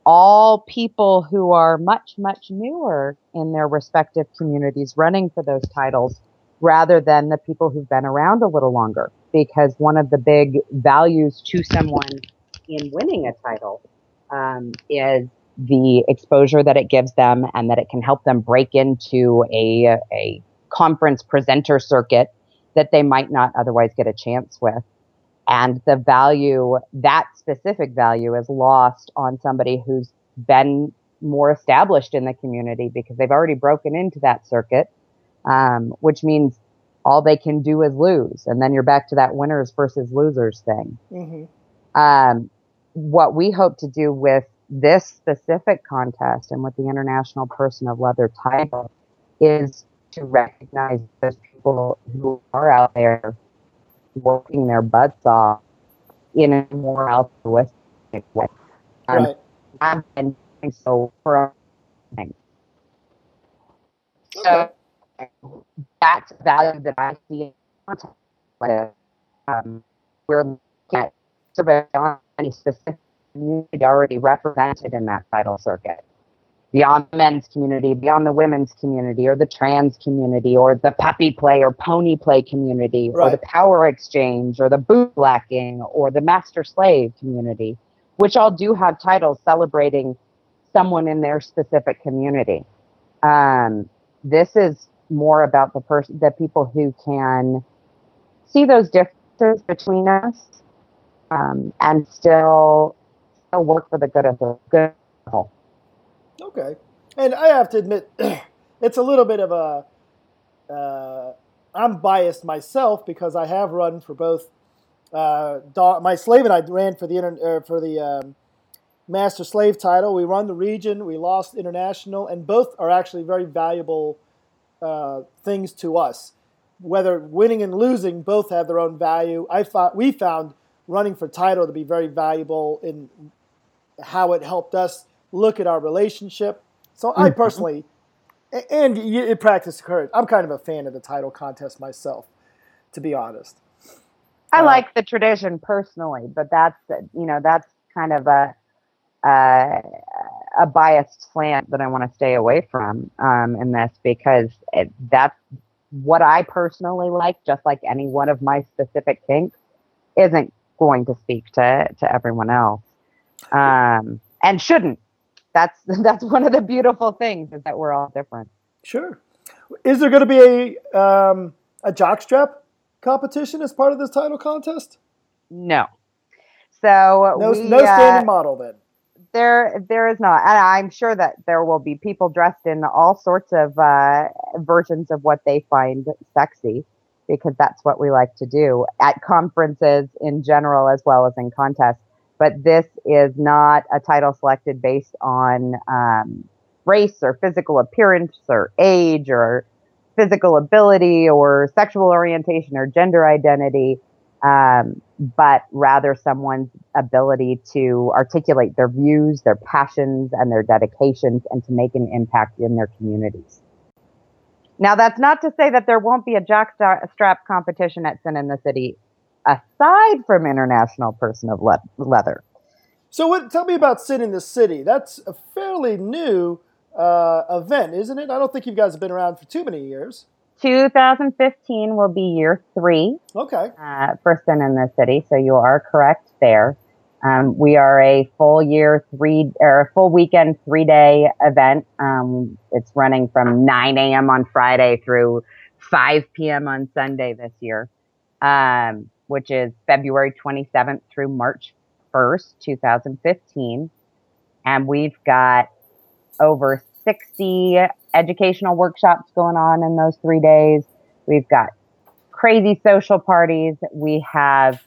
all people who are much, much newer in their respective communities running for those titles, rather than the people who've been around a little longer. Because one of the big values to someone in winning a title is the exposure that it gives them, and that it can help them break into a conference presenter circuit that they might not otherwise get a chance with. And the value, that specific value, is lost on somebody who's been more established in the community, because they've already broken into that circuit, which means all they can do is lose. And then you're back to that winners versus losers thing. Mm-hmm. What we hope to do with this specific contest and with the International Person of Leather title is to recognize those people who are out there working their butts off in a more altruistic way. Right. I've been doing so for a long time. Okay. So That's value that I see in we're looking at any specific community already represented in that title circuit. Beyond the men's community, beyond the women's community, or the trans community, or the puppy play or pony play community, right, or the power exchange, or the bootblacking, or the master-slave community, which all do have titles celebrating someone in their specific community. This is more about the people who can see those differences between us and still work for the good of the good. Okay. And I have to admit, it's a little bit of a, I'm biased myself because I have run for both, my slave and I ran for the master slave title. We won the region, we lost international, and both are actually very valuable things to us. Whether winning and losing, both have their own value. We found running for title to be very valuable in how it helped us look at our relationship. So I personally, and you practice courage, I'm kind of a fan of the title contest myself, to be honest. I like the tradition personally, but that's kind of a biased slant that I want to stay away from in this, because that's what I personally like. Just like any one of my specific kinks isn't going to speak to everyone else, and shouldn't. That's one of the beautiful things, is that we're all different. Sure. Is there going to be a jockstrap competition as part of this title contest? No. So no standing model then. There is not, and I'm sure that there will be people dressed in all sorts of versions of what they find sexy, because that's what we like to do at conferences in general as well as in contests. But this is not a title selected based on race or physical appearance or age or physical ability or sexual orientation or gender identity, but rather someone's ability to articulate their views, their passions, and their dedications, and to make an impact in their communities. Now, that's not to say that there won't be a jockstrap competition at Sin in the City, aside from International Person of Leather. So tell me about Sin in the City. That's a fairly new event, isn't it? I don't think you guys have been around for too many years. 2015 will be year 3. Okay. For Sin in the City, so you are correct there. We are a full weekend, 3-day event. It's running from 9 a.m. on Friday through 5 p.m. on Sunday this year. Which is February 27th through March 1st, 2015. And we've got over 60 educational workshops going on in those 3 days. We've got crazy social parties. We have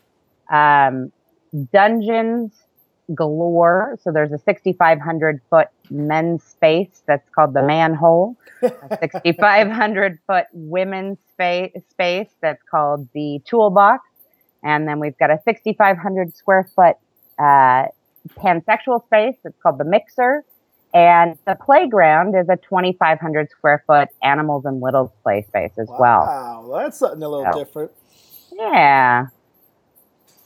dungeons galore. So there's a 6,500-foot men's space that's called the manhole, a 6,500-foot women's space that's called the toolbox. And then we've got a 6,500-square-foot pansexual space that's called the mixer. And the playground is a 2,500-square-foot animals and littles play space as well. Wow, that's something a little different. Yeah.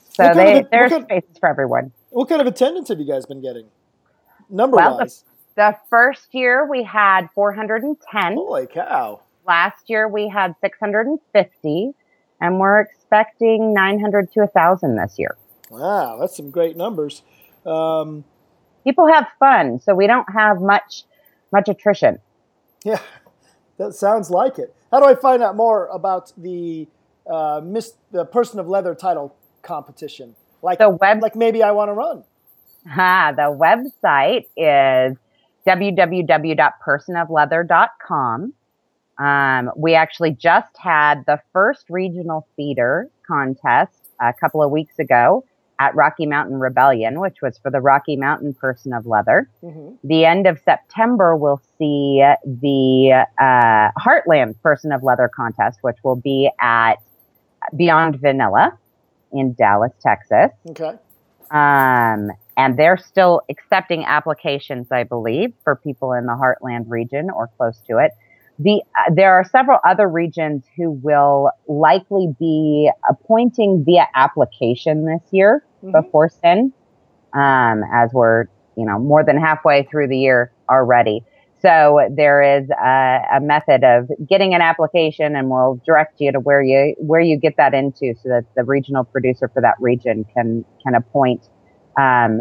So there's spaces for everyone. What kind of attendance have you guys been getting, number-wise? Well, the first year we had 410. Holy cow. Last year we had 650. And we're expecting 900 to 1,000 this year. Wow, that's some great numbers. People have fun, so we don't have much attrition. Yeah, that sounds like it. How do I find out more about the Person of Leather title competition? Like the like maybe I want to run. The website is www.personofleather.com. We actually just had the first regional theater contest a couple of weeks ago at Rocky Mountain Rebellion, which was for the Rocky Mountain Person of Leather. Mm-hmm. The end of September, we'll see the Heartland Person of Leather contest, which will be at Beyond Vanilla in Dallas, Texas. Okay. And they're still accepting applications, I believe, for people in the Heartland region or close to it. There are several other regions who will likely be appointing via application this year before Sin, as we're, more than halfway through the year already. So there is a method of getting an application, and we'll direct you to where you get that into, so that the regional producer for that region can appoint via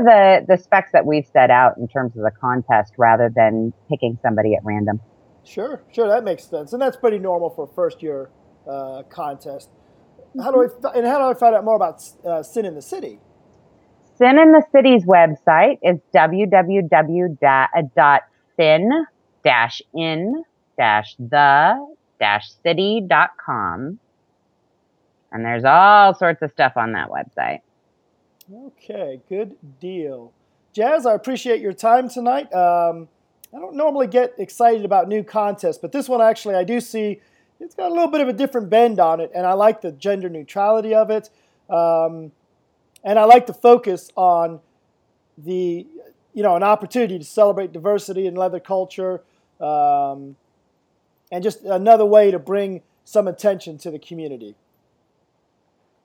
the specs that we've set out in terms of the contest, rather than picking somebody at random. Sure, that makes sense, and that's pretty normal for a first-year contest. How do I find out more about Sin in the City? Sin in the City's website is www.sin-in-the-city.com. And there's all sorts of stuff on that website. Okay, good deal. Jazz, I appreciate your time tonight. I don't normally get excited about new contests, but this one actually I do see it's got a little bit of a different bend on it, and I like the gender neutrality of it. And I like to focus on the, an opportunity to celebrate diversity in leather culture, and just another way to bring some attention to the community.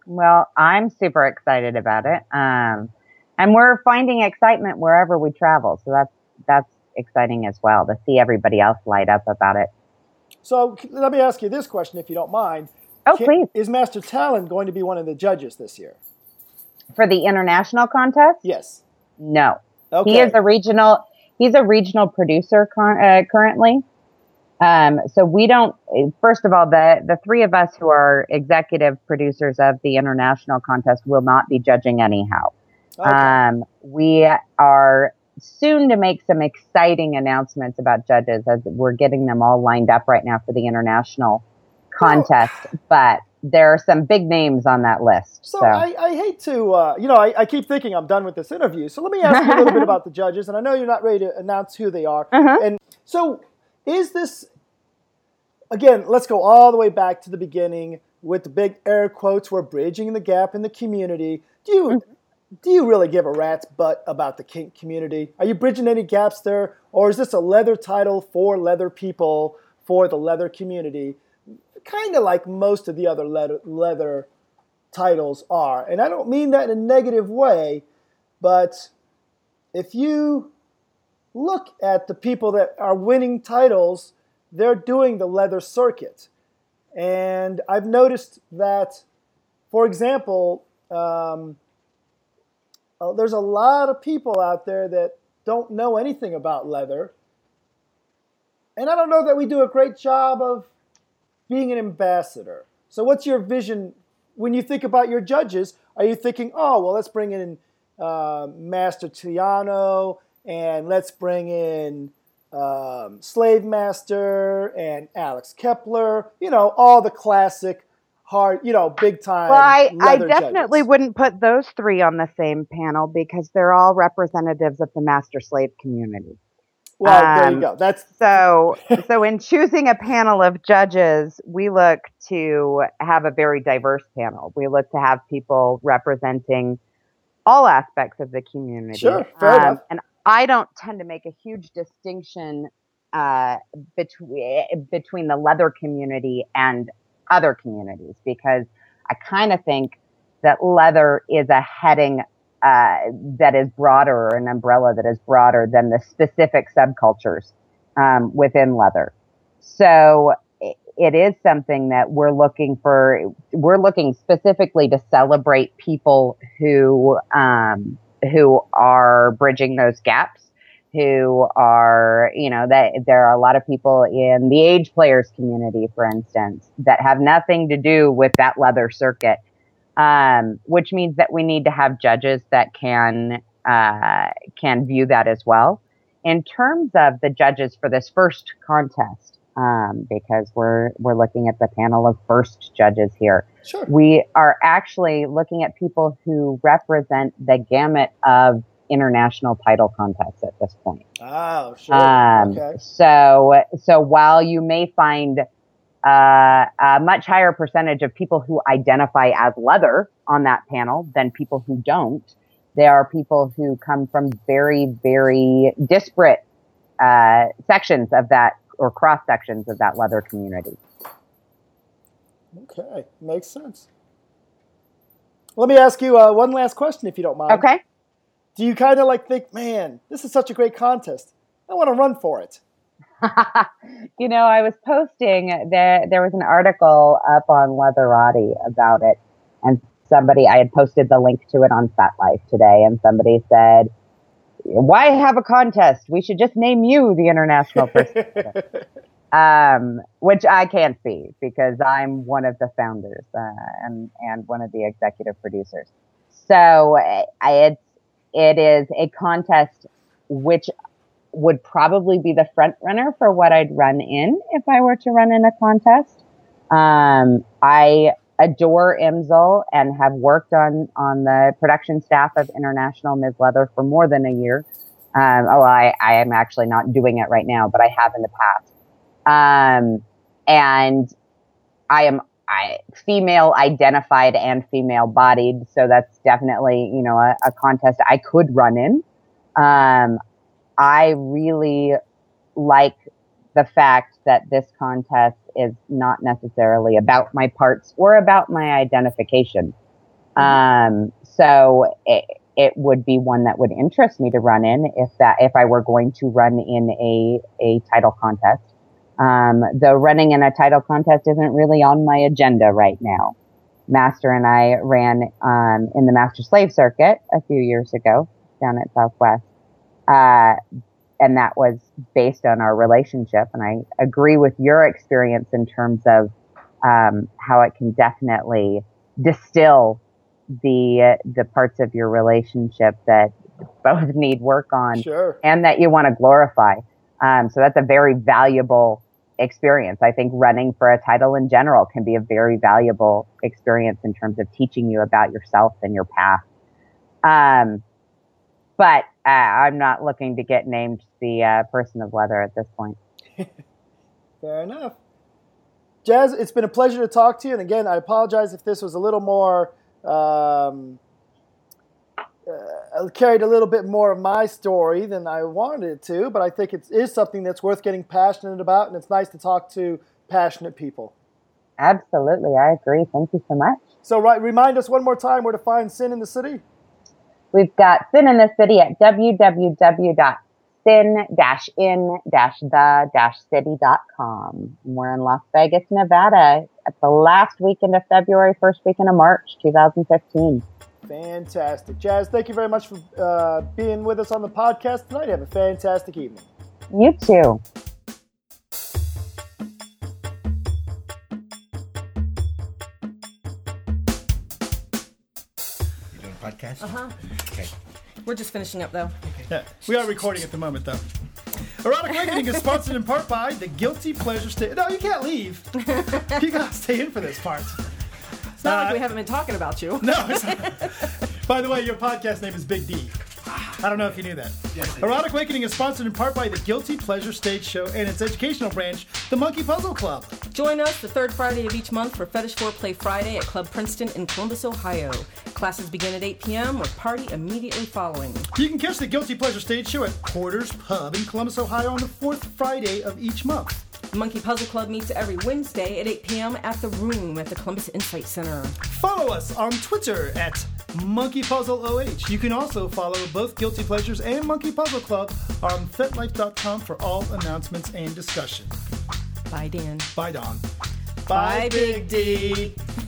Well, I'm super excited about it. And we're finding excitement wherever we travel. So that's exciting as well, to see everybody else light up about it. So let me ask you this question, if you don't mind. Oh, please. Is Master Talon going to be one of the judges this year? For the international contest? Yes. No. Okay. He is a regional. He's a regional producer currently. So we don't. First of all, the three of us who are executive producers of the international contest will not be judging anyhow. Okay. We are soon to make some exciting announcements about judges, as we're getting them all lined up right now for the international contest. Oh. But there are some big names on that list. So I hate to, I keep thinking I'm done with this interview. So let me ask you a little bit about the judges. And I know you're not ready to announce who they are. Uh-huh. And so is this, again, let's go all the way back to the beginning with the big air quotes, we're bridging the gap in the community. Do you really give a rat's butt about the kink community? Are you bridging any gaps there? Or is this a leather title for leather people, for the leather community? Kind of like most of the other leather titles are. And I don't mean that in a negative way, but if you look at the people that are winning titles, they're doing the leather circuit. And I've noticed that, for example, there's a lot of people out there that don't know anything about leather. And I don't know that we do a great job of being an ambassador. So what's your vision when you think about your judges? Are you thinking, oh, well, let's bring in Master Tiano, and let's bring in Slave Master and Alex Kepler, all the classic hard, big time. Well, I definitely wouldn't put those three on the same panel, because they're all representatives of the master slave community. Well, there you go. That's so in choosing a panel of judges, we look to have a very diverse panel. We look to have people representing all aspects of the community. Sure, fair enough. And I don't tend to make a huge distinction between the leather community and other communities, because I kind of think that leather is a heading that is broader, or an umbrella that is broader than the specific subcultures within leather. So it is something that we're looking for. We're looking specifically to celebrate people who are bridging those gaps, who are, that there are a lot of people in the age players community, for instance, that have nothing to do with that leather circuit. Which means that we need to have judges that can view that as well. In terms of the judges for this first contest, because we're looking at the panel of first judges here. Sure. We are actually looking at people who represent the gamut of international title contests at this point. Oh, sure. Okay. So while you may find a much higher percentage of people who identify as leather on that panel than people who don't, there are people who come from very, very disparate sections of that or cross sections of that leather community. Okay, makes sense. Let me ask you one last question, if you don't mind. Okay. Do you kind of like think, man, this is such a great contest. I want to run for it. You know, I was posting that there was an article up on Leatherati about it. And somebody, I had posted the link to it on FetLife today. And somebody said, why have a contest? We should just name you the International Person. Which I can't be because I'm one of the founders and one of the executive producers. So it is a contest which would probably be the front runner for what I'd run in if I were to run in a contest. I adore IMSL and have worked on the production staff of International Ms. Leather for more than a year. I am actually not doing it right now, but I have in the past. And I am female identified and female bodied. So that's definitely, you know, a contest I could run in. I really like the fact that this contest is not necessarily about my parts or about my identification. So it would be one that would interest me to run in if I were going to run in a title contest. Though running in a title contest isn't really on my agenda right now. Master and I ran in the Master Slave Circuit a few years ago down at Southwest. And that was based on our relationship. And I agree with your experience in terms of how it can definitely distill the parts of your relationship that both need work on. Sure. And that you want to glorify. So that's a very valuable experience. I think running for a title in general can be a very valuable experience in terms of teaching you about yourself and your path. But I'm not looking to get named the Person of Leather at this point. Fair enough. Jazz, it's been a pleasure to talk to you. And again, I apologize if this was a little more... carried a little bit more of my story than I wanted it to, but I think it is something that's worth getting passionate about, and it's nice to talk to passionate people. Absolutely, I agree. Thank you so much. So, right, remind us one more time where to find Sin in the City. We've got Sin in the City at www.sin-in-the-city.com. We're in Las Vegas, Nevada at the last weekend of February, first weekend of March, 2015. Fantastic. Jazz, thank you very much for being with us on the podcast tonight. Have a fantastic evening. You too. You doing a podcast? Uh-huh. Okay. We're just finishing up, though. Okay. Yeah, we are recording at the moment, though. Erotic Awakening is sponsored in part by the Guilty Pleasure Stage. No, you can't leave. You got to stay in for this part. It's not like we haven't been talking about you. No. It's not. By the way, your podcast name is Big D. I don't know if you knew that. Yes, Erotic Awakening is sponsored in part by the Guilty Pleasure Stage Show and its educational branch, the Monkey Puzzle Club. Join us the third Friday of each month for Fetish Foreplay Friday at Club Princeton in Columbus, Ohio. Classes begin at 8 p.m. with party immediately following. You can catch the Guilty Pleasure Stage Show at Porter's Pub in Columbus, Ohio on the fourth Friday of each month. The Monkey Puzzle Club meets every Wednesday at 8 p.m. at The Room at the Columbus Insight Center. Follow us on Twitter at MonkeyPuzzleOH. You can also follow both Guilty Pleasures and Monkey Puzzle Club on FetLife.com for all announcements and discussion. Bye, Dan. Bye, Don. Bye, Big D.